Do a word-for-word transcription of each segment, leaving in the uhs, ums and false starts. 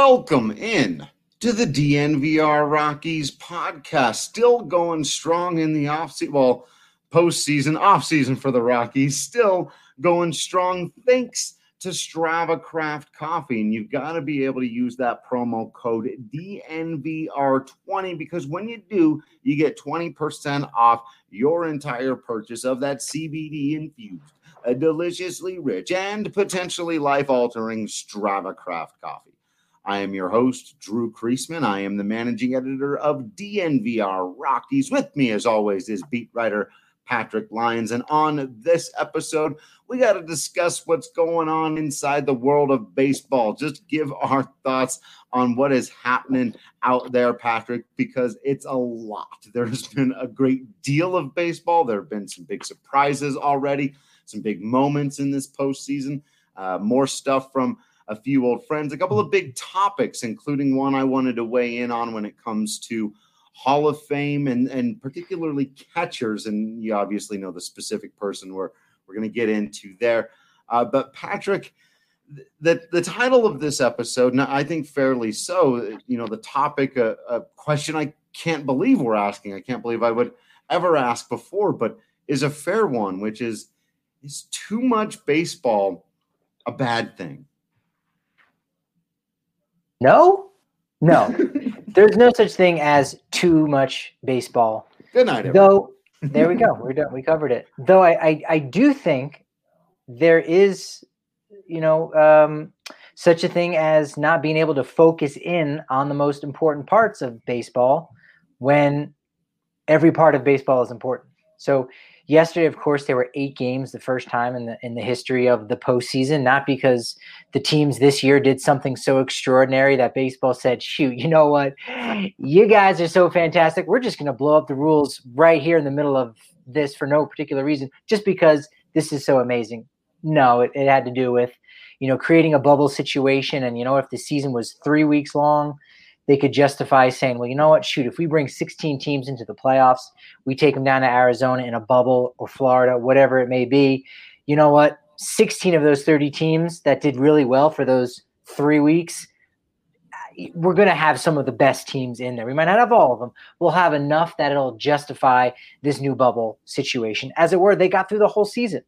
Welcome in to the D N V R Rockies podcast. Still going strong in the offseason, well, postseason, offseason for the Rockies. Still going strong thanks to Strava Craft Coffee. And you've got to be able to use that promo code D N V R twenty because when you do, you get twenty percent off your entire purchase of that C B D infused, a deliciously rich and potentially life-altering Strava Craft Coffee. I am your host, Drew Creasman. I am the managing editor of D N V R Rockies. With me, as always, is beat writer Patrick Lyons. And on this episode, we got to discuss what's going on inside the world of baseball. Just give our thoughts on what is happening out there, Patrick, because it's a lot. There's been a great deal of baseball. There have been some big surprises already, some big moments in this postseason, uh, more stuff from a few old friends, a couple of big topics, including one I wanted to weigh in on when it comes to Hall of Fame and, and particularly catchers. And you obviously know the specific person we're, we're going to get into there. Uh, but Patrick, the, the title of this episode, and I think fairly so, you know, the topic, a, a question I can't believe we're asking, I can't believe I would ever ask before, but is a fair one, which is, is too much baseball a bad thing? No, no, there's no such thing as too much baseball. Good night, everyone. Though, there we go. We're done. We covered it. Though I, I, I do think there is, you know, um, such a thing as not being able to focus in on the most important parts of baseball when every part of baseball is important. So yesterday, of course, there were eight games the first time in the in the history of the postseason, not because the teams this year did something so extraordinary that baseball said, shoot, you know what? You guys are so fantastic. We're just going to blow up the rules right here in the middle of this for no particular reason, just because this is so amazing. No, it, it had to do with, you know, creating a bubble situation. And, you know, if the season was three weeks long, they could justify saying, well, you know what, shoot, if we bring sixteen teams into the playoffs, we take them down to Arizona in a bubble or Florida, whatever it may be, you know what, sixteen of those thirty teams that did really well for those three weeks, we're going to have some of the best teams in there. We might not have all of them. We'll have enough that it'll justify this new bubble situation. As it were, they got through the whole season,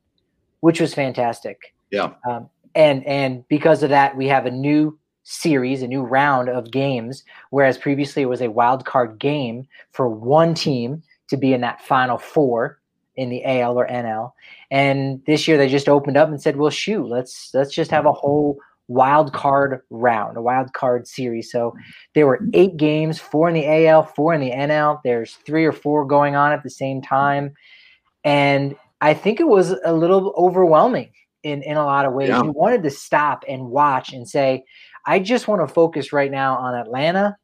which was fantastic. Yeah. Um, and, and because of that, we have a new series, a new round of games, whereas previously it was a wild card game for one team to be in that final four in the A L or N L. And this year they just opened up and said, well, shoot, let's let's just have a whole wild card round, a wild card series. So there were eight games, four in the A L, four in the N L. There's three or four going on at the same time. And I think it was a little overwhelming in, in a lot of ways. Yeah. You wanted to stop and watch and say, I just want to focus right now on Atlanta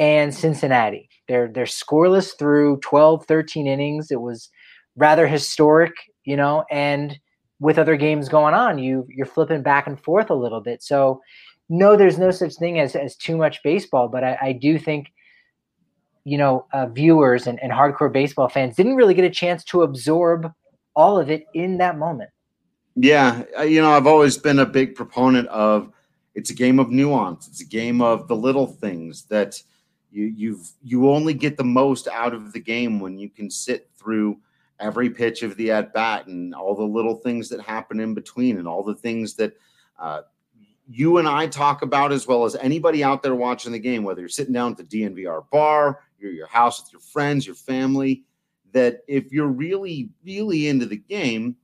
and Cincinnati. They're they're scoreless through twelve, thirteen innings. It was rather historic, you know, and with other games going on, you, you're flipping back and forth a little bit. So, no, there's no such thing as, as too much baseball, but I, I do think, you know, uh, viewers and, and hardcore baseball fans didn't really get a chance to absorb all of it in that moment. Yeah, you know, I've always been a big proponent of, it's a game of nuance. It's a game of the little things that you you've you only get the most out of the game when you can sit through every pitch of the at bat and all the little things that happen in between and all the things that uh, you and I talk about, as well as anybody out there watching the game, whether you're sitting down at the D N V R bar, you're at your house with your friends, your family, that if you're really, really into the game,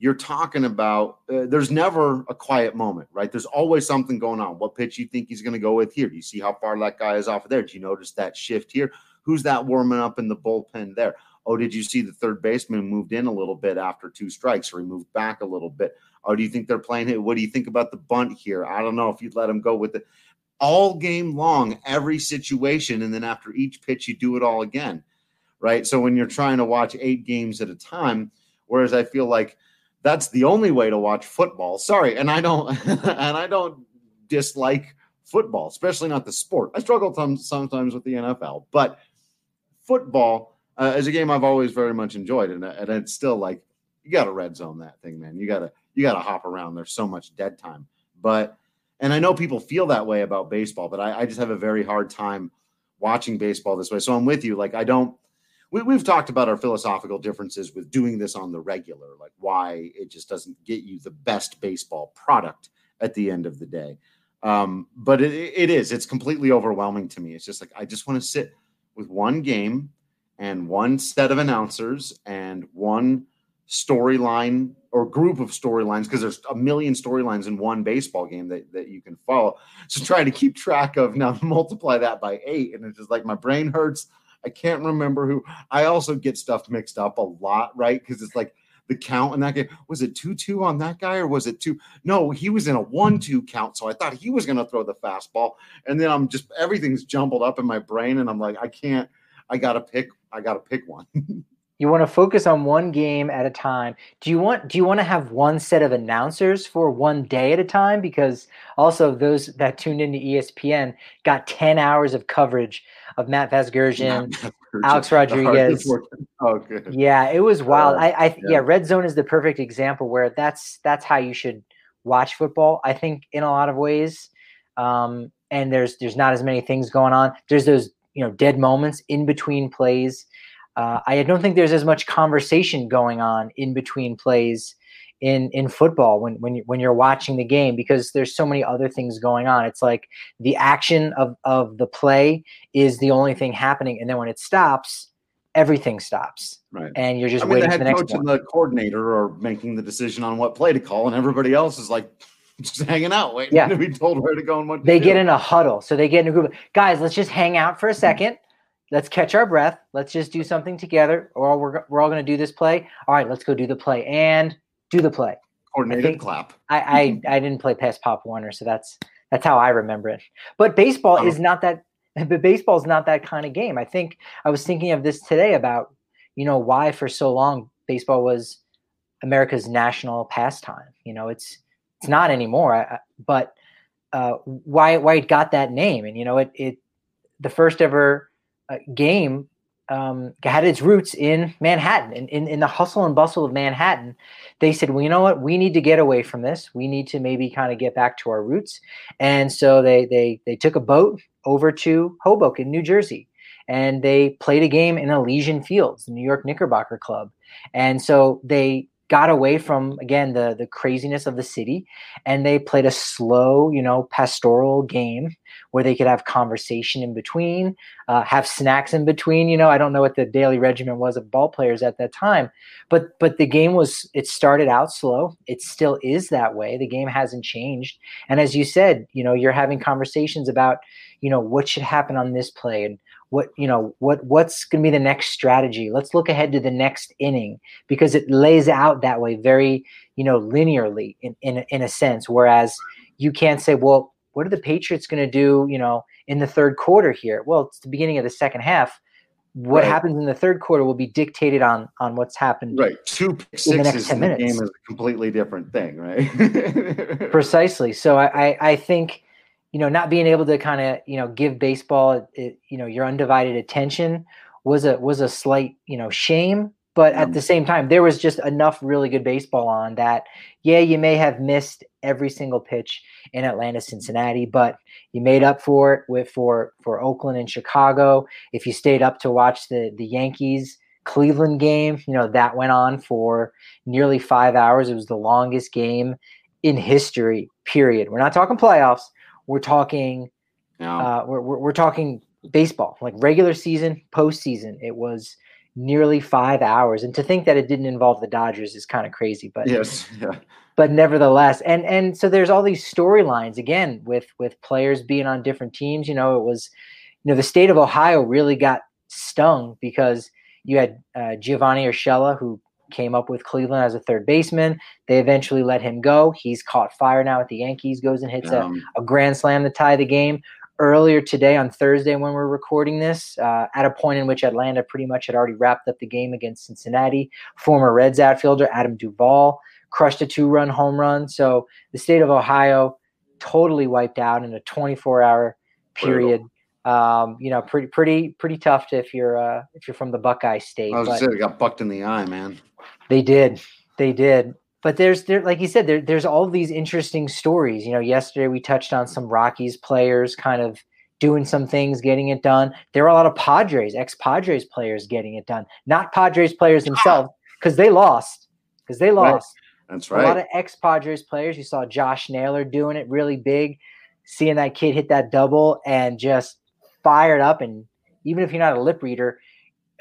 you're talking about uh, there's never a quiet moment, right? There's always something going on. What pitch you think he's going to go with here? Do you see how far that guy is off of there? Do you notice that shift here? Who's that warming up in the bullpen there? Oh, did you see the third baseman moved in a little bit after two strikes, or he moved back a little bit? Oh, do you think they're playing it? What do you think about the bunt here? I don't know if you'd let him go with it. All game long, every situation, and then after each pitch, you do it all again, right? So when you're trying to watch eight games at a time, whereas I feel like that's the only way to watch football. Sorry, and I don't and I don't dislike football, especially not the sport. I struggle t- sometimes with the N F L, but football uh, is a game I've always very much enjoyed, and, and it's still like you got to red zone that thing, man. You got to you got to hop around. There's so much dead time, but And I know people feel that way about baseball, but I, I just have a very hard time watching baseball this way. So I'm with you. Like, I don't, we, we've talked about our philosophical differences with doing this on the regular, like why it just doesn't get you the best baseball product at the end of the day. Um, but it, it is, it's completely overwhelming to me. It's just like, I just want to sit with one game and one set of announcers and one storyline or group of storylines, because there's a million storylines in one baseball game that, that you can follow. So trying to keep track of, now multiply that by eight. And it's just like, my brain hurts. I can't remember who. I also get stuff mixed up a lot, right? Because it's like the count in that game. Was it two two on that guy, or was it two? No, he was in a one two count. So I thought he was going to throw the fastball. And then I'm just, everything's jumbled up in my brain. And I'm like, I can't, I got to pick, I got to pick one. You want to focus on one game at a time. Do you want do you want to have one set of announcers for one day at a time? Because also those that tuned into E S P N got ten hours of coverage of Matt Vasgersian, Alex Rodriguez. Oh, good. Yeah, it was wild. Uh, I, I yeah. yeah, Red Zone is the perfect example where that's that's how you should watch football, I think, in a lot of ways. Um, and there's there's not as many things going on. There's those, you know, dead moments in between plays. Uh, I don't think there's as much conversation going on in between plays in, in football when when, you, when you're watching the game, because there's so many other things going on. It's like the action of, of the play is the only thing happening, and then when it stops, everything stops. Right. And you're just I mean, waiting for the next one. The head coach and the coordinator are making the decision on what play to call, and everybody else is like just hanging out, waiting yeah. to be told where to go and what to do. They get in a huddle, so they get in a group. Guys, let's just hang out for a second. Let's catch our breath. Let's just do something together. Or we're we're all going to do this play. All right, let's go do the play and do the play. Coordinated I think, clap. I, I I didn't play past Pop Warner, so that's that's how I remember it. But baseball oh. is not that. But baseball is not that kind of game. I think I was thinking of this today about, you know, why for so long baseball was America's national pastime. You know, it's it's not anymore. But uh, why why it got that name? And you know, it it the first ever. Uh, game um, had its roots in Manhattan, in, in in the hustle and bustle of Manhattan. They said, well, you know what? We need to get away from this. We need to maybe kind of get back to our roots. And so they they they took a boat over to Hoboken, New Jersey, and they played a game in Elysian Fields, the New York Knickerbocker Club. And so they got away from, again, the the craziness of the city, and they played a slow, you know, pastoral game where they could have conversation in between, uh, have snacks in between. You know, I don't know what the daily regimen was of ball players at that time, but but the game was, it started out slow. It still is that way. The game hasn't changed. And as you said, you know, you're having conversations about, you know, what should happen on this play and what, you know, what what's going to be the next strategy. Let's look ahead to the next inning, because it lays out that way very, you know, linearly in, in, in a sense. Whereas you can't say, well, what are the Patriots going to do, you know, in the third quarter here? Well, it's the beginning of the second half. What right. happens in the third quarter will be dictated on on what's happened. Right. Two pick sixes in the next ten minutes. Game is a completely different thing, right? Precisely. So I, I, I think, you know, not being able to kind of, you know, give baseball, it, you know, your undivided attention was a, was a slight, you know, shame, but um, at the same time, there was just enough really good baseball on that. Yeah. You may have missed every single pitch in Atlanta, Cincinnati, but you made up for it with, for, for Oakland and Chicago. If you stayed up to watch the, the Yankees Cleveland game, you know, that went on for nearly five hours. It was the longest game in history, period. We're not talking playoffs. We're talking, no. uh, we're, we're we're talking baseball, like regular season, postseason. It was nearly five hours, and to think that it didn't involve the Dodgers is kind of crazy. But yes, yeah. But nevertheless, and and so there's all these storylines again with with players being on different teams. You know, it was, you know, the state of Ohio really got stung because you had uh, Giovanni Urshela, who came up with Cleveland as a third baseman. They eventually let him go. He's caught fire now at the Yankees, goes and hits um, a, a grand slam to tie the game. Earlier today on Thursday when we're recording this, uh, at a point in which Atlanta pretty much had already wrapped up the game against Cincinnati, former Reds outfielder Adam Duvall crushed a two-run home run. So the state of Ohio totally wiped out in a twenty-four hour period. Brutal. Um, you know, pretty, pretty, pretty tough to, if you're, uh, if you're from the Buckeye State. I was but, gonna say, they got bucked in the eye, man. They did. They did. But there's, there, like you said, there, there's all these interesting stories. You know, yesterday we touched on some Rockies players kind of doing some things, getting it done. There are a lot of Padres, ex-Padres players getting it done. Not Padres players themselves, because they lost. Because they lost. Right. That's right. A lot of ex-Padres players. You saw Josh Naylor doing it really big, seeing that kid hit that double and just fired up. And even if you're not a lip reader,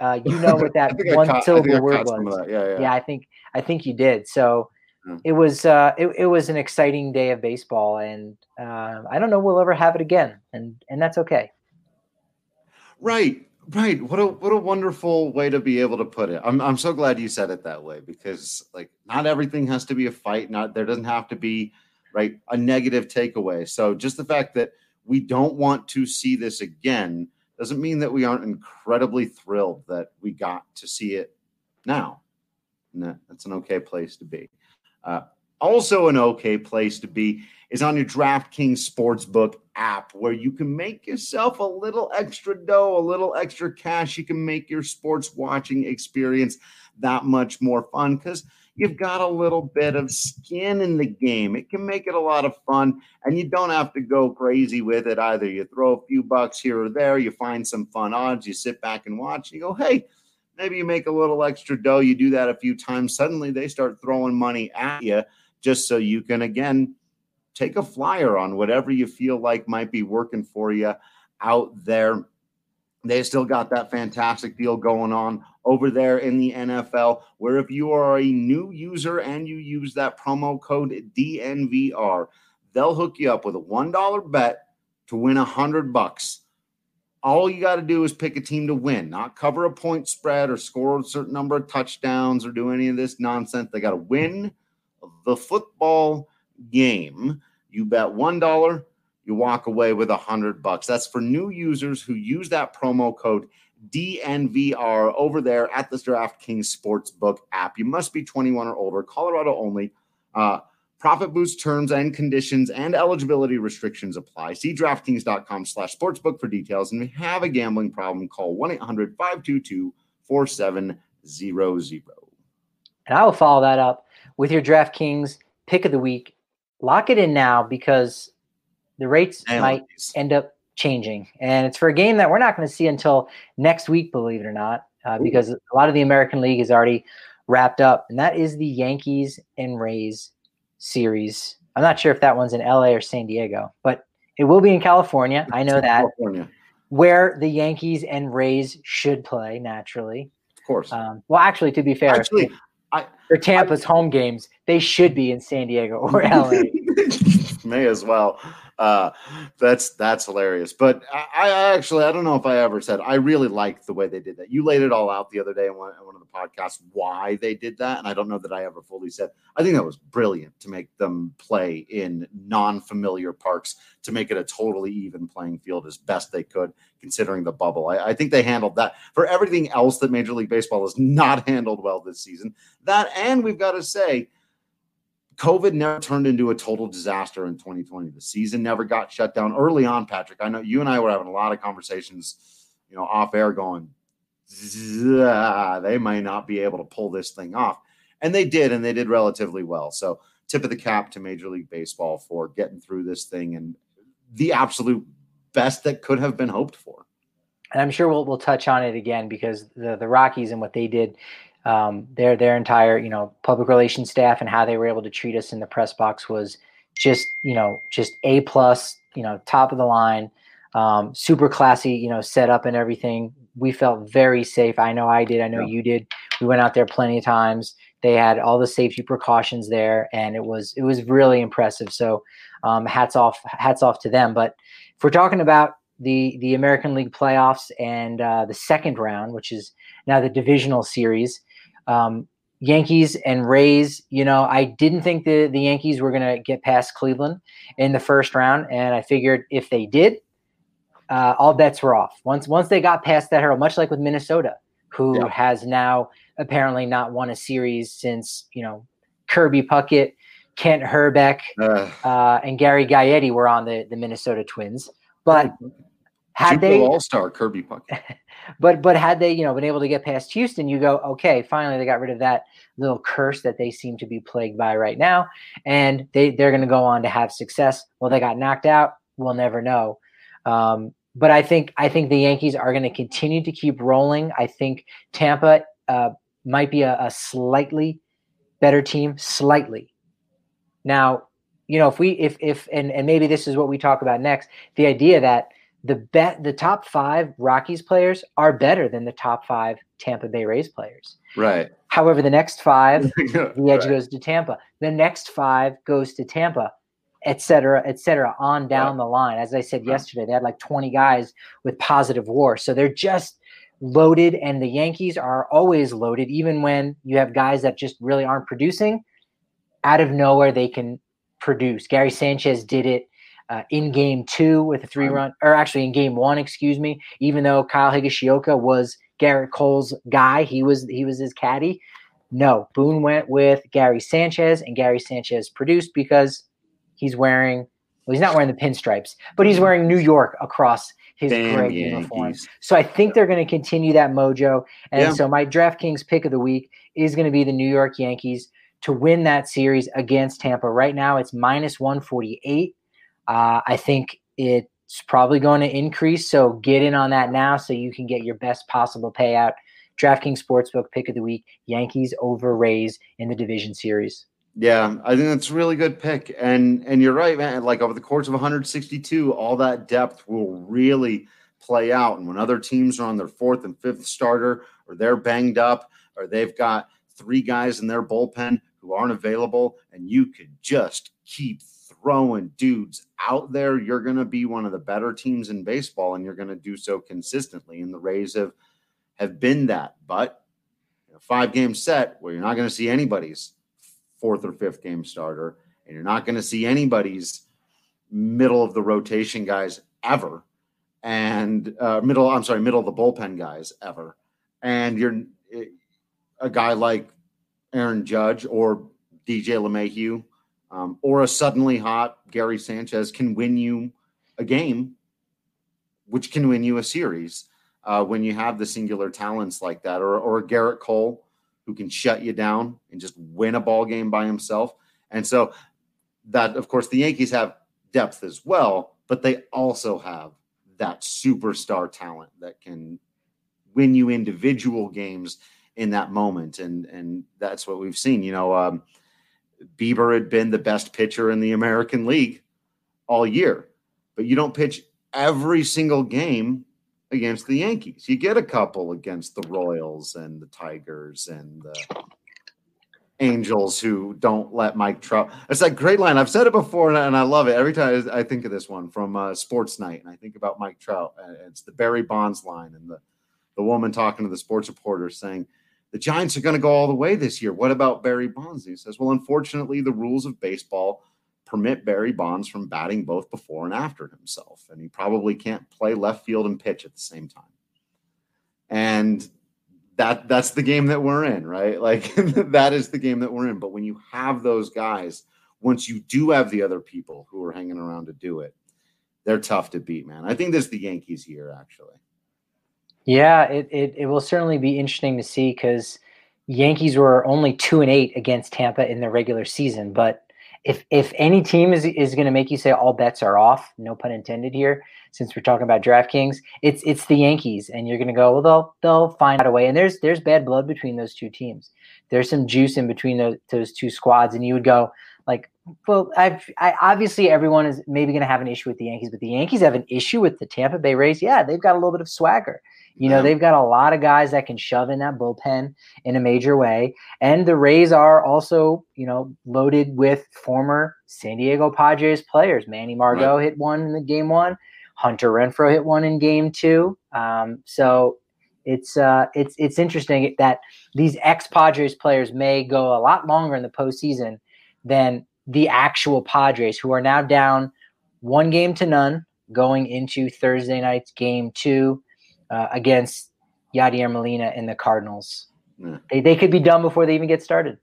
uh, you know what that one caught, syllable word was. Yeah, yeah. yeah, I think I think you did. So yeah. it was uh, it, it was an exciting day of baseball, and uh, I don't know we'll ever have it again, and and that's okay. Right, right. What a what a wonderful way to be able to put it. I'm I'm so glad you said it that way, because like not everything has to be a fight. Not there doesn't have to be right a negative takeaway. So just the fact that we don't want to see this again doesn't mean that we aren't incredibly thrilled that we got to see it now. No, that's an okay place to be. Uh, also an okay place to be is on your DraftKings Sportsbook app, where you can make yourself a little extra dough, a little extra cash. You can make your sports watching experience that much more fun because you've got a little bit of skin in the game. It can make it a lot of fun, and you don't have to go crazy with it either. You throw a few bucks here or there. You find some fun odds. You sit back and watch. And you go, hey, maybe you make a little extra dough. You do that a few times. Suddenly they start throwing money at you just so you can, again, take a flyer on whatever you feel like might be working for you out there. They still got that fantastic deal going on over there in the N F L, where if you are a new user and you use that promo code D N V R, they'll hook you up with a one dollar bet to win one hundred bucks. All you got to do is pick a team to win, not cover a point spread or score a certain number of touchdowns or do any of this nonsense. They got to win the football game. You bet one dollar, you walk away with one hundred bucks. That's for new users who use that promo code D N V R over there at the DraftKings Sportsbook app. You must be twenty-one or older, Colorado only. Uh, Profit boost terms and conditions and eligibility restrictions apply. See DraftKings.com slash sportsbook for details. And if you have a gambling problem, call one eight hundred five two two four seven zero zero. And I will follow that up with your DraftKings pick of the week. Lock it in now, because the rates and might always. end up changing. And it's for a game that we're not going to see until next week, believe it or not, uh, because a lot of the American League is already wrapped up. And that is the Yankees and Rays series. I'm not sure if that one's in L A or San Diego, but it will be in California. I know that, California, where the Yankees and Rays should play naturally. Of course. Um, well, actually, to be fair, actually, I, for Tampa's I, home games, they should be in San Diego or L A. May as well. Uh, that's that's hilarious. But I, I actually, I don't know if I ever said, I really liked the way they did that. You laid it all out the other day in one, in one of the podcasts why they did that, and I don't know that I ever fully said. I think that was brilliant to make them play in non-familiar parks to make it a totally even playing field as best they could, considering the bubble. I, I think they handled that. For everything else that Major League Baseball has not handled well this season, that and we've got to say, COVID never turned into a total disaster in twenty twenty. The season never got shut down early on, Patrick. I know you and I were having a lot of conversations, you know, off air going, they may not be able to pull this thing off. And they did, and they did relatively well. So tip of the cap to Major League Baseball for getting through this thing and the absolute best that could have been hoped for. And I'm sure we'll we'll touch on it again, because the, the Rockies and what they did, Um, their their entire, you know, public relations staff and how they were able to treat us in the press box was just, you know, just A plus, you know, top of the line, um, super classy, you know, set up and everything. We felt very safe. I know I did. I know yeah. you did. We went out there plenty of times. They had all the safety precautions there, and it was it was really impressive. So um, hats off, hats off to them. But if we're talking about the the American League playoffs and uh, the second round, which is now the divisional series. Um, Yankees and Rays, you know, I didn't think the, the Yankees were going to get past Cleveland in the first round. And I figured if they did, uh, all bets were off. Once once they got past that hurdle, much like with Minnesota, who yeah. has now apparently not won a series since, you know, Kirby Puckett, Kent Herbeck, uh, uh, and Gary Gaetti were on the, the Minnesota Twins. But Had they all-star Kirby Puckett. But but had they, you know, been able to get past Houston, you go, okay, finally they got rid of that little curse that they seem to be plagued by right now, and they, they're going to go on to have success. Well, they got knocked out. We'll never know. Um, but I think I think the Yankees are going to continue to keep rolling. I think Tampa uh, might be a, a slightly better team, slightly. Now, you know, if we if if and, and maybe this is what we talk about next, the idea that The bet the top five Rockies players are better than the top five Tampa Bay Rays players. Right. However, the next five, the edge right. goes to Tampa. The next five goes to Tampa, et cetera, et cetera, on down right. the line. As I said right. yesterday, they had like twenty guys with positive WAR. So they're just loaded, and the Yankees are always loaded, even when you have guys that just really aren't producing. Out of nowhere, they can produce. Gary Sanchez did it. Uh, in game two with a three-run – or actually in game one, excuse me, even though Kyle Higashioka was Garrett Cole's guy, he was he was his caddy. No, Boone went with Gary Sanchez, and Gary Sanchez produced because he's wearing – well, he's not wearing the pinstripes, but he's wearing New York across his Damn gray Yankees. Uniform. So I think they're going to continue that mojo. And yeah. so my DraftKings pick of the week is going to be the New York Yankees to win that series against Tampa. Right now it's minus one forty-eight. Uh, I think it's probably going to increase, so get in on that now so you can get your best possible payout. DraftKings Sportsbook pick of the week, Yankees over Rays in the division series. Yeah, I think that's a really good pick. And and you're right, man. Like over the course of one sixty-two, all that depth will really play out. And when other teams are on their fourth and fifth starter, or they're banged up, or they've got three guys in their bullpen who aren't available, and you could just keep throwing dudes out there, you're going to be one of the better teams in baseball, and you're going to do so consistently. And the Rays have have been that. But in a five-game set where you're not going to see anybody's fourth or fifth game starter, and you're not going to see anybody's middle of the rotation guys ever, and uh, middle I'm sorry middle of the bullpen guys ever, and you're a guy like Aaron Judge or D J LeMahieu. Um, or a suddenly hot Gary Sanchez can win you a game, which can win you a series uh, when you have the singular talents like that, or or Garrett Cole who can shut you down and just win a ball game by himself. And so that, of course, the Yankees have depth as well, but they also have that superstar talent that can win you individual games in that moment. And and that's what we've seen, you know, um, Bieber had been the best pitcher in the American League all year, but you don't pitch every single game against the Yankees. You get a couple against the Royals and the Tigers and the Angels who don't let Mike Trout. It's that great line. I've said it before and I love it. Every time I think of this one from uh, Sports Night and I think about Mike Trout, it's the Barry Bonds line and the, the woman talking to the sports reporter saying, "The Giants are going to go all the way this year. What about Barry Bonds?" And he says, "Well, unfortunately, the rules of baseball permit Barry Bonds from batting both before and after himself, and he probably can't play left field and pitch at the same time." And that that's the game that we're in, right? Like that is the game that we're in. But when you have those guys, once you do have the other people who are hanging around to do it, they're tough to beat, man. I think this is the Yankees year, actually. Yeah, it, it, it will certainly be interesting to see because Yankees were only two and eight against Tampa in the regular season. But if if any team is is going to make you say all bets are off, no pun intended here, since we're talking about DraftKings, it's it's the Yankees, and you're going to go, well, they'll they'll find out a way. And there's there's bad blood between those two teams. There's some juice in between those those two squads, and you would go like, well, I've, I obviously everyone is maybe going to have an issue with the Yankees, but the Yankees have an issue with the Tampa Bay Rays. Yeah, they've got a little bit of swagger. You know, they've got a lot of guys that can shove in that bullpen in a major way. And the Rays are also, you know, loaded with former San Diego Padres players. Manny Margot right. hit one in the game one. Hunter Renfroe hit one in game two. Um, so it's uh, it's it's interesting that these ex-Padres players may go a lot longer in the postseason than the actual Padres, who are now down one game to none going into Thursday night's game two. Uh, against Yadier Molina and the Cardinals. Yeah. They they could be done before they even get started.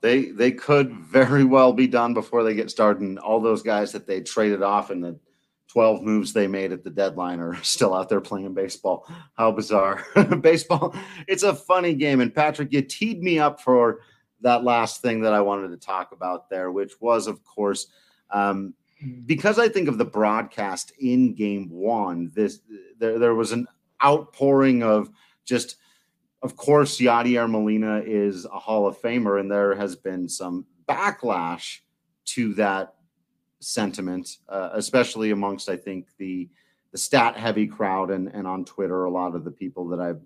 They they could very well be done before they get started. And all those guys that they traded off in the twelve moves they made at the deadline are still out there playing baseball. How bizarre. Baseball, it's a funny game. And Patrick, you teed me up for that last thing that I wanted to talk about there, which was, of course, um, because I think of the broadcast in game one, this there, there was an outpouring of just, of course, Yadier Molina is a Hall of Famer, and there has been some backlash to that sentiment, uh, especially amongst, I think, the the stat heavy crowd and, and on Twitter, a lot of the people that I've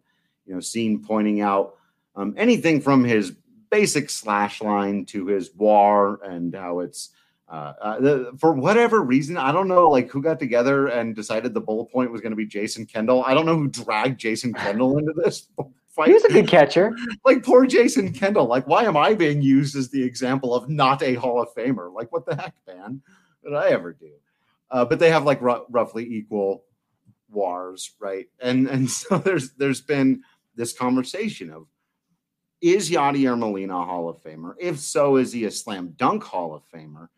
you know seen pointing out um, anything from his basic slash line to his W A R and how it's uh, uh, the, for whatever reason, I don't know, like who got together and decided the bullet point was going to be Jason Kendall. I don't know who dragged Jason Kendall into this fight. He was a good catcher. Like poor Jason Kendall. Like, why am I being used as the example of not a Hall of Famer? Like, what the heck, man? What did I ever do? Uh, but they have like r- roughly equal W A Rs, right? And and so there's there's been this conversation of, is Yadier Molina a Hall of Famer? If so, is he a slam dunk Hall of Famer?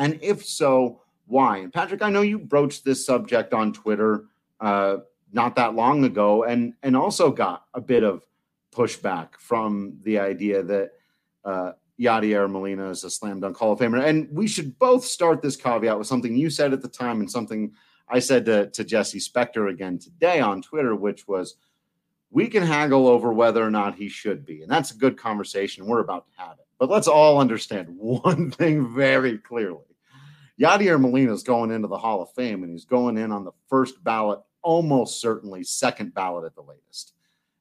And if so, why? And Patrick, I know you broached this subject on Twitter uh, not that long ago and, and also got a bit of pushback from the idea that uh, Yadier Molina is a slam dunk Hall of Famer. And we should both start this caveat with something you said at the time and something I said to, to Jesse Spector again today on Twitter, which was, we can haggle over whether or not he should be. And that's a good conversation. We're about to have it. But let's all understand one thing very clearly. Yadier Molina is going into the Hall of Fame, and he's going in on the first ballot, almost certainly second ballot at the latest.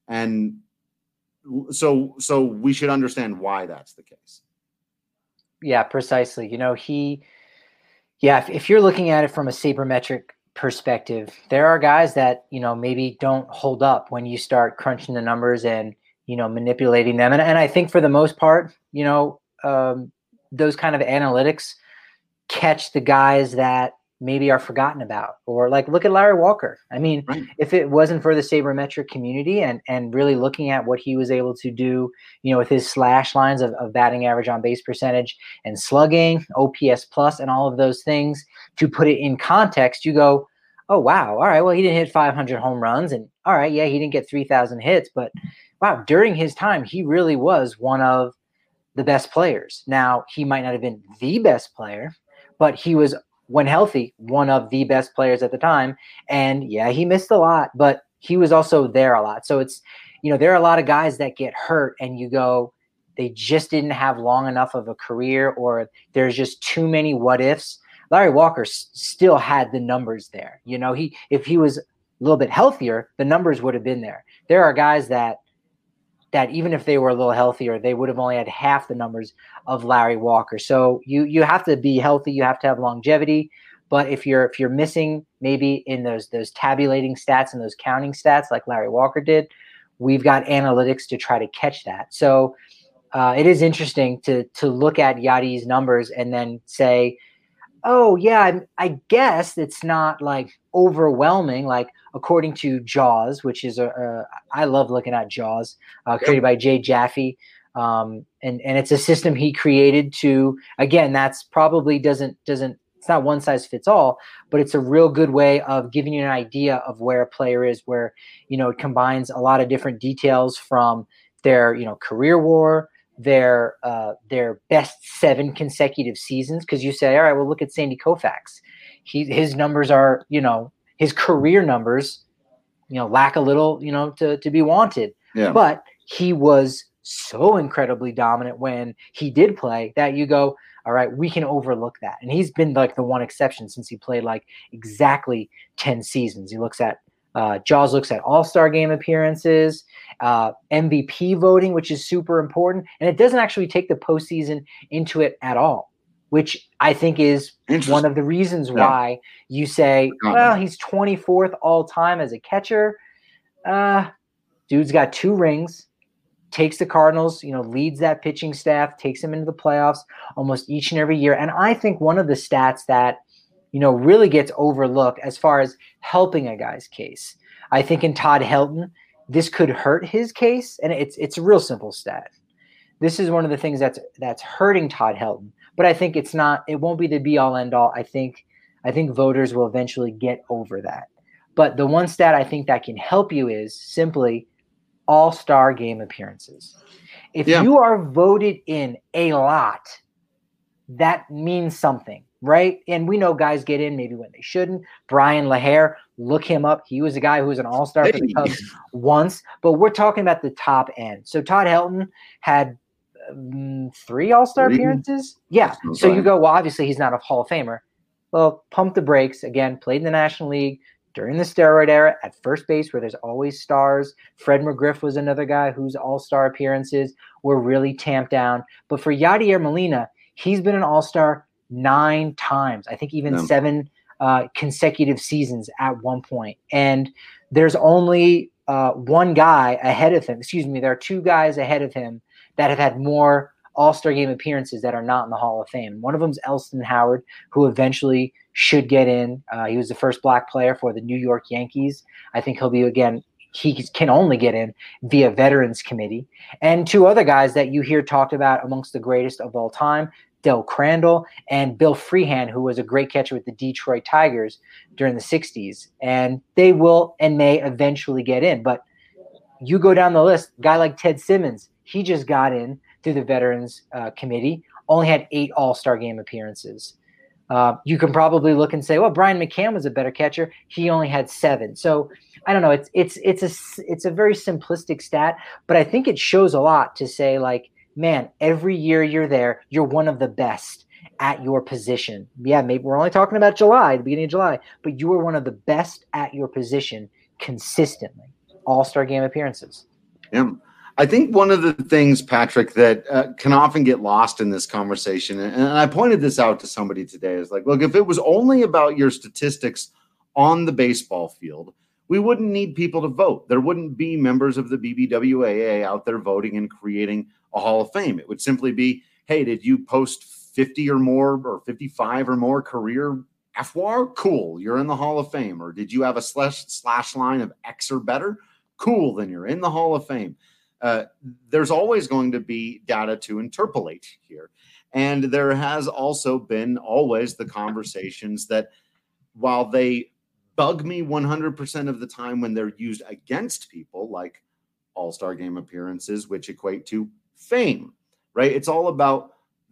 And so so we should understand why that's the case. Yeah, precisely. You know, he – yeah, if, if you're looking at it from a sabermetric – perspective, there are guys that, you know, maybe don't hold up when you start crunching the numbers and, you know, manipulating them. And, and I think for the most part, you know, um, those kind of analytics catch the guys that maybe are forgotten about, or like, look at Larry Walker. I mean, right. If it wasn't for the sabermetric community and, and really looking at what he was able to do, you know, with his slash lines of, of batting average, on base percentage, and slugging, O P S plus, and all of those things, to put it in context, you go, oh, wow. All right. Well, he didn't hit five hundred home runs, and all right. Yeah. He didn't get three thousand hits, but wow, during his time, he really was one of the best players. Now, he might not have been the best player, but he was, when healthy, one of the best players at the time. And yeah, he missed a lot, but he was also there a lot. So it's, you know, there are a lot of guys that get hurt and you go, they just didn't have long enough of a career, or there's just too many what ifs. Larry Walker s- still had the numbers there. You know, he, if he was a little bit healthier, the numbers would have been there. There are guys that, that even if they were a little healthier, they would have only had half the numbers of Larry Walker. So you you have to be healthy, you have to have longevity. But if you're if you're missing maybe in those those tabulating stats and those counting stats like Larry Walker did, we've got analytics to try to catch that. So uh, it is interesting to to look at Yadi's numbers and then say, oh yeah, I guess it's not like overwhelming, like according to Jaws, which is a, a I love looking at Jaws, uh, created by Jay Jaffe. Um, and, and it's a system he created to, again, that's probably doesn't, doesn't, it's not one size fits all, but it's a real good way of giving you an idea of where a player is, where, you know, it combines a lot of different details from their, you know, career war, their uh, their best seven consecutive seasons, because you say, all right, well, look at Sandy Koufax. He, his numbers are, you know, his career numbers, you know, lack a little, you know, to, to be wanted. Yeah. But he was so incredibly dominant when he did play that you go, all right, we can overlook that. And he's been like the one exception since he played like exactly ten seasons. He looks at Uh, Jaws looks at all-star game appearances, uh, M V P voting, which is super important. And it doesn't actually take the postseason into it at all, which I think is one of the reasons yeah. why you say, well, he's twenty-fourth all-time as a catcher. Uh, dude's got two rings, takes the Cardinals, you know, leads that pitching staff, takes him into the playoffs almost each and every year. And I think one of the stats that you know, really gets overlooked as far as helping a guy's case, I think in Todd Helton, this could hurt his case. And it's it's a real simple stat. This is one of the things that's that's hurting Todd Helton. But I think it's not, it won't be the be all end all. I think I think voters will eventually get over that. But the one stat I think that can help you is simply all-star game appearances. If yeah. you are voted in a lot, that means something, right? And we know guys get in maybe when they shouldn't. Brian LaHaire, look him up. He was a guy who was an all-star hey. for the Cubs once, but we're talking about the top end. So Todd Helton had um, three all-star three. appearances. Yeah. So you go, well, obviously he's not a Hall of Famer. Well, pump the brakes. Again, played in the National League during the steroid era at first base where there's always stars. Fred McGriff was another guy whose all-star appearances were really tamped down. But for Yadier Molina, he's been an all-star nine times, I think even no. seven uh, consecutive seasons at one point. And there's only uh, one guy ahead of him. Excuse me, there are two guys ahead of him that have had more all-star game appearances that are not in the Hall of Fame. One of them is Elston Howard, who eventually should get in. Uh, he was the first black player for the New York Yankees. I think he'll be, again, he can only get in via Veterans Committee. And two other guys that you hear talked about amongst the greatest of all time, Del Crandall and Bill Freehan, who was a great catcher with the Detroit Tigers during the sixties. And they will and may eventually get in. But you go down the list, a guy like Ted Simmons, he just got in through the Veterans uh, Committee, only had eight all-star game appearances. Uh, you can probably look and say, well, Brian McCann was a better catcher. He only had seven. So I don't know. It's it's it's a it's a very simplistic stat, but I think it shows a lot to say, like, man, every year you're there, you're one of the best at your position. Yeah, maybe we're only talking about July, the beginning of July, but you were one of the best at your position consistently, all-star game appearances. Yeah. I think one of the things, Patrick, that uh, can often get lost in this conversation, and, and I pointed this out to somebody today, is like, look, if it was only about your statistics on the baseball field, we wouldn't need people to vote. There wouldn't be members of the B B W A A out there voting and creating a Hall of Fame. It would simply be, hey, did you post fifty or more or fifty-five or more career F W A R? Cool, you're in the Hall of Fame. Or did you have a slash, slash line of X or better? Cool, then you're in the Hall of Fame. Uh, there's always going to be data to interpolate here. And there has also been always the conversations that while they bug me one hundred percent of the time when they're used against people, like all-star game appearances, which equate to fame, right? It's all about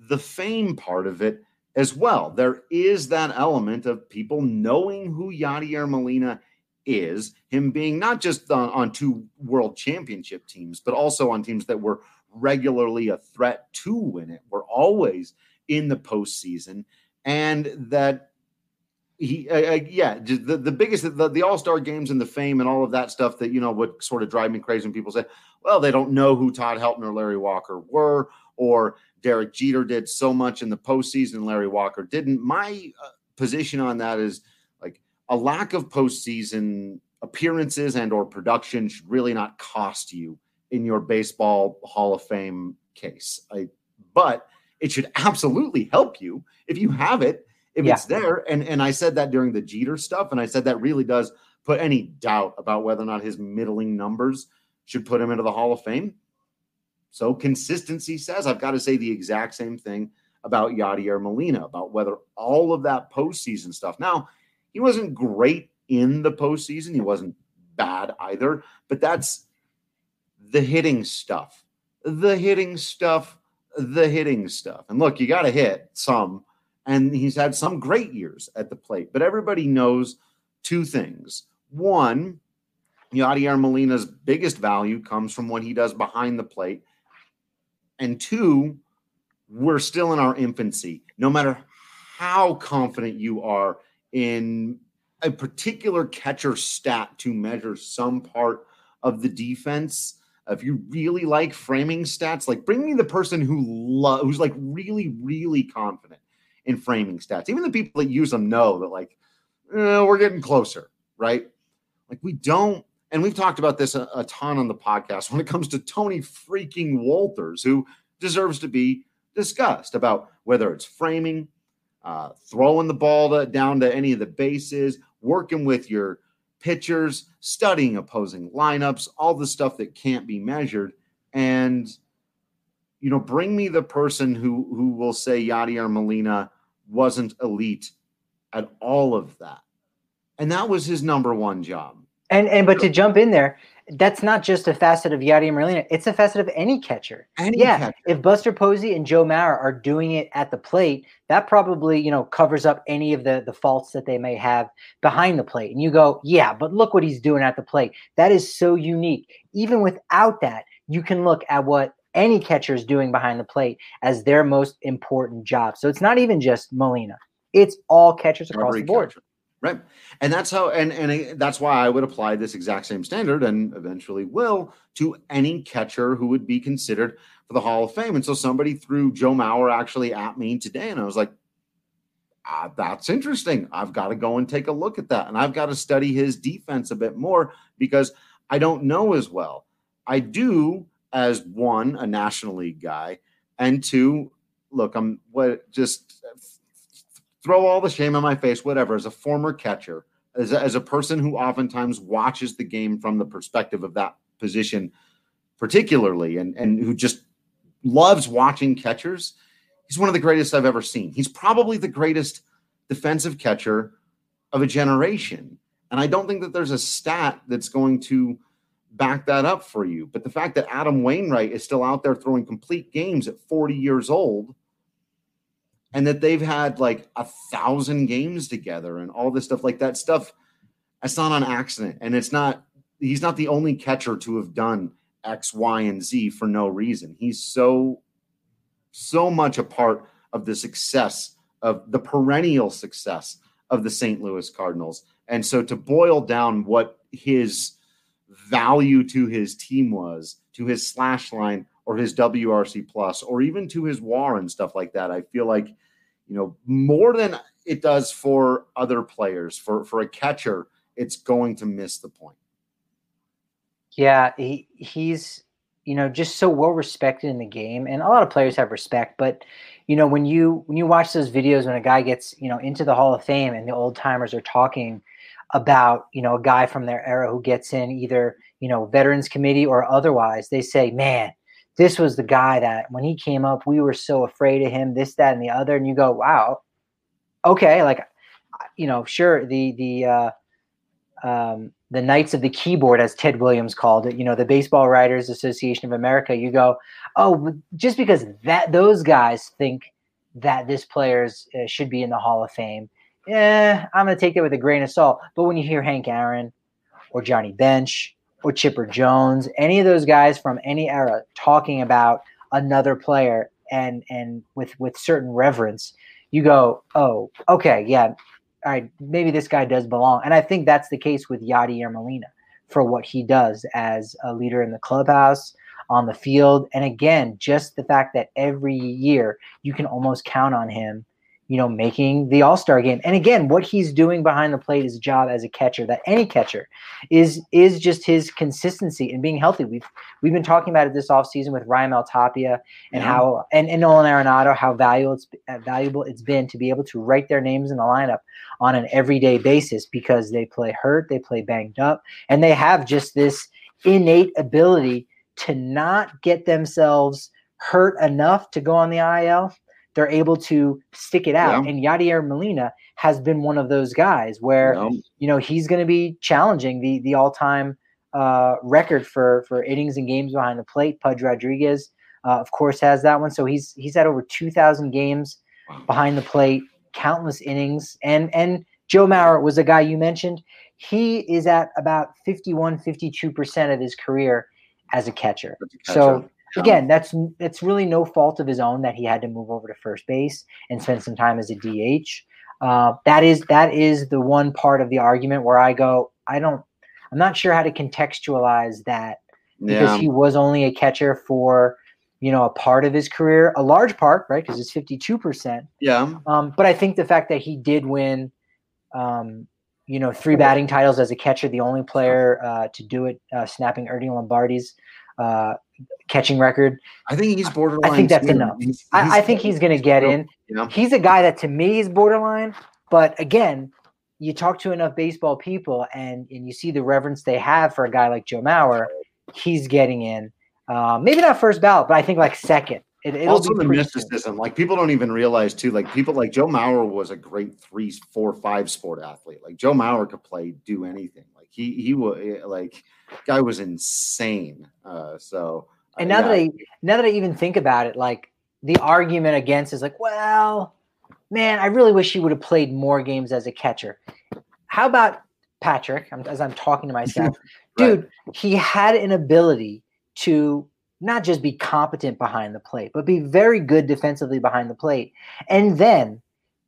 the fame part of it as well. There is that element of people knowing who Yadier Molina is, him being not just on, on two world championship teams, but also on teams that were regularly a threat to win it, were always in the postseason, and that he, uh, yeah, the, the biggest, the, the all-star games and the fame and all of that stuff that, you know, would sort of drive me crazy when people say, well, they don't know who Todd Helton or Larry Walker were, or Derek Jeter did so much in the postseason, Larry Walker didn't. My uh, position on that is, a lack of postseason appearances and or production should really not cost you in your baseball Hall of Fame case. I, but it should absolutely help you if you have it, if yeah. it's there. And, and I said that during the Jeter stuff, and I said that really does put any doubt about whether or not his middling numbers should put him into the Hall of Fame. So consistency says, I've got to say the exact same thing about Yadier Molina, about whether all of that postseason stuff. Now, he wasn't great in the postseason. He wasn't bad either, but that's the hitting stuff, the hitting stuff, the hitting stuff. And look, you got to hit some, and he's had some great years at the plate, but everybody knows two things. One, Yadier Molina's biggest value comes from what he does behind the plate. And two, we're still in our infancy. No matter how confident you are in a particular catcher stat to measure some part of the defense. If you really like framing stats, like bring me the person who lo- who's like really, really confident in framing stats. Even the people that use them know that like, eh, we're getting closer, right? Like we don't, and we've talked about this a, a ton on the podcast when it comes to Tony freaking Walters, who deserves to be discussed about whether it's framing, Uh, throwing the ball to, down to any of the bases, working with your pitchers, studying opposing lineups, all the stuff that can't be measured. And, you know, bring me the person who, who will say Yadier Molina wasn't elite at all of that. And that was his number one job. And and but to jump in there, that's not just a facet of Yadier Molina. It's a facet of any catcher. Any yeah, catcher. If Buster Posey and Joe Mauer are doing it at the plate, that probably, you know, covers up any of the, the faults that they may have behind the plate. And you go, yeah, but look what he's doing at the plate. That is so unique. Even without that, you can look at what any catcher is doing behind the plate as their most important job. So it's not even just Molina. It's all catchers across Every the board. Catcher. Right. And that's how, and, and that's why I would apply this exact same standard, and eventually will, to any catcher who would be considered for the Hall of Fame. And so somebody threw Joe Mauer actually at me today, and I was like, ah, that's interesting. I've got to go and take a look at that. And I've got to study his defense a bit more because I don't know as well. I do as one, a National League guy, and two, look, I'm what just. Throw all the shame on my face, whatever, as a former catcher, as a, as a person who oftentimes watches the game from the perspective of that position particularly, and, and who just loves watching catchers, he's one of the greatest I've ever seen. He's probably the greatest defensive catcher of a generation. And I don't think that there's a stat that's going to back that up for you. But the fact that Adam Wainwright is still out there throwing complete games at forty years old, and that they've had like a thousand games together and all this stuff, like that stuff, that's not an accident. And it's not, he's not the only catcher to have done X, Y, and Z for no reason. He's so, so much a part of the success of the perennial success of the Saint Louis Cardinals. And so to boil down what his value to his team was, to his slash line or his W R C plus, or even to his W A R and stuff like that, I feel like, you know, more than it does for other players, for, for a catcher, it's going to miss the point. Yeah, he, he's, you know, just so well respected in the game, and a lot of players have respect, but you know, when you, when you watch those videos, when a guy gets, you know, into the Hall of Fame and the old timers are talking about, you know, a guy from their era who gets in either, you know, Veterans Committee or otherwise, they say, man, this was the guy that when he came up, we were so afraid of him, this, that, and the other. And you go, wow, okay. Like, you know, sure. The, the, uh, um, the Knights of the Keyboard, as Ted Williams called it, you know, the Baseball Writers Association of America, you go, oh, just because that those guys think that this player uh, should be in the Hall of Fame. Yeah. I'm going to take that with a grain of salt. But when you hear Hank Aaron or Johnny Bench, or Chipper Jones, any of those guys from any era talking about another player and and with, with certain reverence, you go, oh, okay, yeah, all right, maybe this guy does belong. And I think that's the case with Yadier Molina for what he does as a leader in the clubhouse, on the field. And again, just the fact that every year you can almost count on him, you know, making the All-Star game. And again, what he's doing behind the plate is a job as a catcher, that any catcher is, is just his consistency and being healthy. We've, we've been talking about it this offseason with Raimel Tapia and yeah. how, and, and Nolan Arenado, how valuable it's uh, valuable it's been to be able to write their names in the lineup on an everyday basis, because they play hurt, they play banged up, and they have just this innate ability to not get themselves hurt enough to go on the I L. They're able to stick it out. Yeah. And Yadier Molina has been one of those guys where, yeah. you know, he's going to be challenging the the all-time uh, record for, for innings and games behind the plate. Pudge Rodriguez, uh, of course, has that one. So he's he's had over two thousand games behind the plate, countless innings. And, and Joe Mauer was a guy you mentioned. He is at about fifty-one, fifty-two percent of his career as a catcher. That's a catcher. So again, that's that's really no fault of his own that he had to move over to first base and spend some time as a D H. Uh, that is that is the one part of the argument where I go, I don't, I'm not sure how to contextualize that, because yeah. he was only a catcher for, you know, a part of his career, a large part, right? Because it's fifty-two percent. Yeah. Um, but I think the fact that he did win, um, you know, three batting titles as a catcher, the only player uh, to do it, uh, snapping Ernie Lombardi's uh, catching record. I think he's borderline. I think that's too. enough. He's, he's, I, I think he's going to get in. Yeah. He's a guy that to me is borderline. But again, you talk to enough baseball people and, and you see the reverence they have for a guy like Joe Mauer. He's getting in. Uh, maybe not first ballot, but I think like second It, it'll also be the mysticism. Cool. Like, people don't even realize, too, like, people like Joe Mauer was a great three, four, five sport athlete. Like, Joe Mauer could play, do anything. Like, he, he was, like, guy was insane. Uh, so. And now, yeah. that I, now that I even think about it, like, the argument against is like, well, man, I really wish he would have played more games as a catcher. How about Patrick, I'm, as I'm talking to myself? Dude, right. He had an ability to not just be competent behind the plate, but be very good defensively behind the plate. And then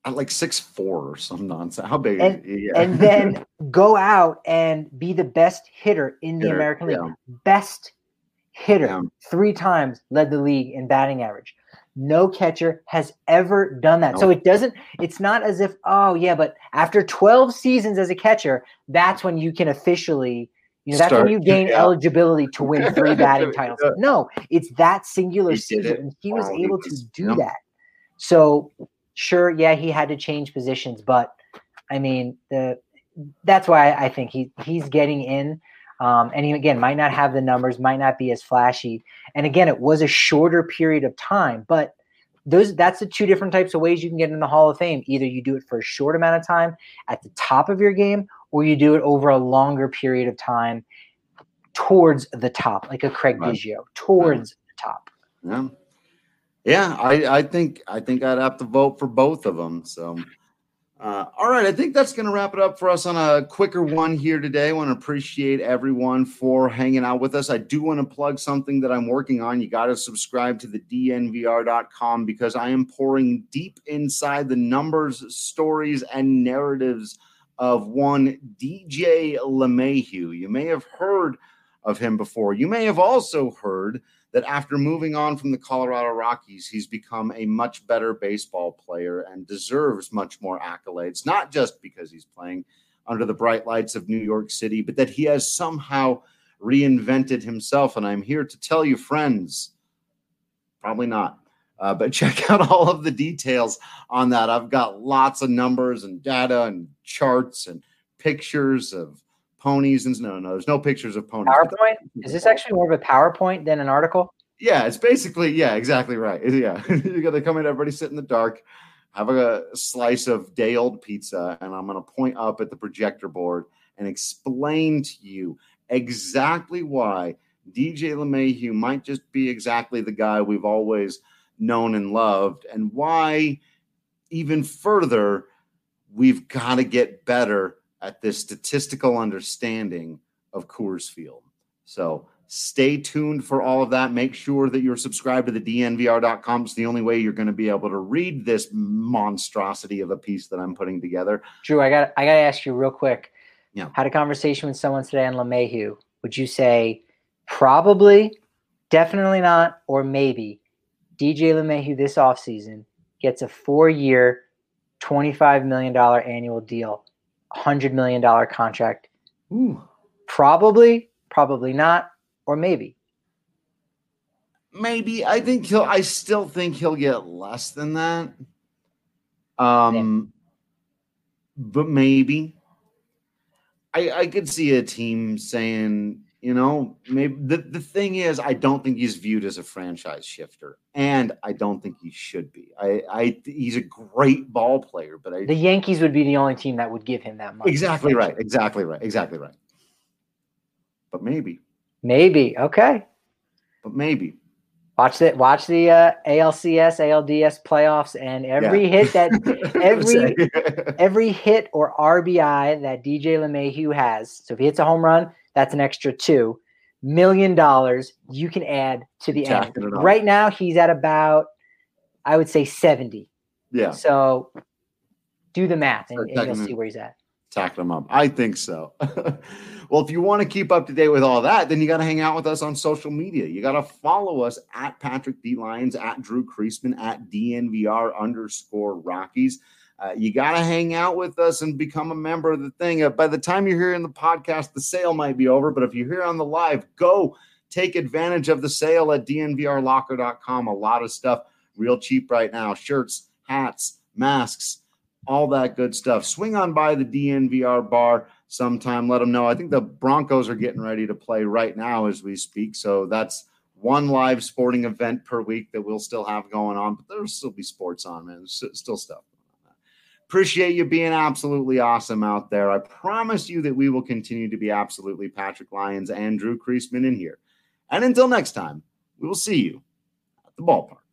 at like six foot four or some nonsense. How big? And, yeah. and then go out and be the best hitter in the hitter, American League. Yeah. Best hitter. Yeah. Three times led the league in batting average. No catcher has ever done that. Nope. So it doesn't, it's not as if, oh yeah, but after twelve seasons as a catcher, that's when you can officially, you know, that's Start. when you gain yeah. eligibility to win three batting titles. No, it's that singular he season. And he was oh, able he was, to do yep. that. So sure. Yeah. He had to change positions, but I mean, the, that's why I think he he's getting in. Um, and he, again, might not have the numbers, might not be as flashy. And again, it was a shorter period of time, but those that's the two different types of ways you can get in the Hall of Fame. Either you do it for a short amount of time at the top of your game, or you do it over a longer period of time towards the top, like a Craig right. Biggio, towards yeah. the top. Yeah, yeah. I, I think I think I'd have to vote for both of them. So. Uh, all right, I think that's going to wrap it up for us on a quicker one here today. I want to appreciate everyone for hanging out with us. I do want to plug something that I'm working on. You got to subscribe to the D N V R dot com because I am pouring deep inside the numbers, stories, and narratives of one D J LeMahieu. You may have heard of him before. You may have also heard that after moving on from the Colorado Rockies, he's become a much better baseball player and deserves much more accolades, not just because he's playing under the bright lights of New York City, but that he has somehow reinvented himself. And I'm here to tell you, friends, probably not. Uh, but check out all of the details on that. I've got lots of numbers and data and charts and pictures of ponies and no, no, there's no pictures of ponies. PowerPoint? Is this actually more of a PowerPoint than an article? Yeah, it's basically, yeah, exactly right. Yeah, you got to come in, everybody sit in the dark, have a slice of day old pizza, and I'm going to point up at the projector board and explain to you exactly why D J LeMahieu might just be exactly the guy we've always known and loved, and why even further, we've got to get better at this statistical understanding of Coors Field. So stay tuned for all of that. Make sure that you're subscribed to the D N V R dot com. It's the only way you're going to be able to read this monstrosity of a piece that I'm putting together. Drew, I got I got to ask you real quick. Yeah. Had a conversation with someone today on LeMahieu. Would you say probably, definitely not, or maybe D J LeMahieu this offseason gets a four-year, twenty-five million dollars annual deal? one hundred million dollars contract. Ooh. Probably, probably not, or maybe. Maybe. I think he'll, I still think he'll get less than that. Um, yeah. But maybe. I, I could see a team saying, you know, maybe the, the thing is, I don't think he's viewed as a franchise shifter, and I don't think he should be. I, I he's a great ball player, but I, the Yankees would be the only team that would give him that money. Exactly right. Exactly right. Exactly right. But maybe, maybe okay. But maybe watch that. Watch the uh, A L C S, A L D S playoffs, and every yeah. hit that every every hit or R B I that D J LeMahieu has. So if he hits a home run, that's an extra two million dollars you can add to the end. Right now, he's at about, I would say, seventy. Yeah. So do the math and, and you'll see where he's at. Tackle him up. I think so. Well, if you want to keep up to date with all that, then you got to hang out with us on social media. You got to follow us at Patrick D Lyons, at Drew Creasman, at D N V R underscore Rockies. Uh, you got to hang out with us and become a member of the thing. Uh, by the time you're here in the podcast, the sale might be over. But if you're here on the live, go take advantage of the sale at D N V R locker dot com. A lot of stuff real cheap right now. Shirts, hats, masks, all that good stuff. Swing on by the D N V R bar sometime. Let them know. I think the Broncos are getting ready to play right now as we speak. So that's one live sporting event per week that we'll still have going on, but there'll still be sports on, man. There's still stuff. Appreciate you being absolutely awesome out there. I promise you that we will continue to be absolutely Patrick Lyons and Drew Creasman in here. And until next time, we will see you at the ballpark.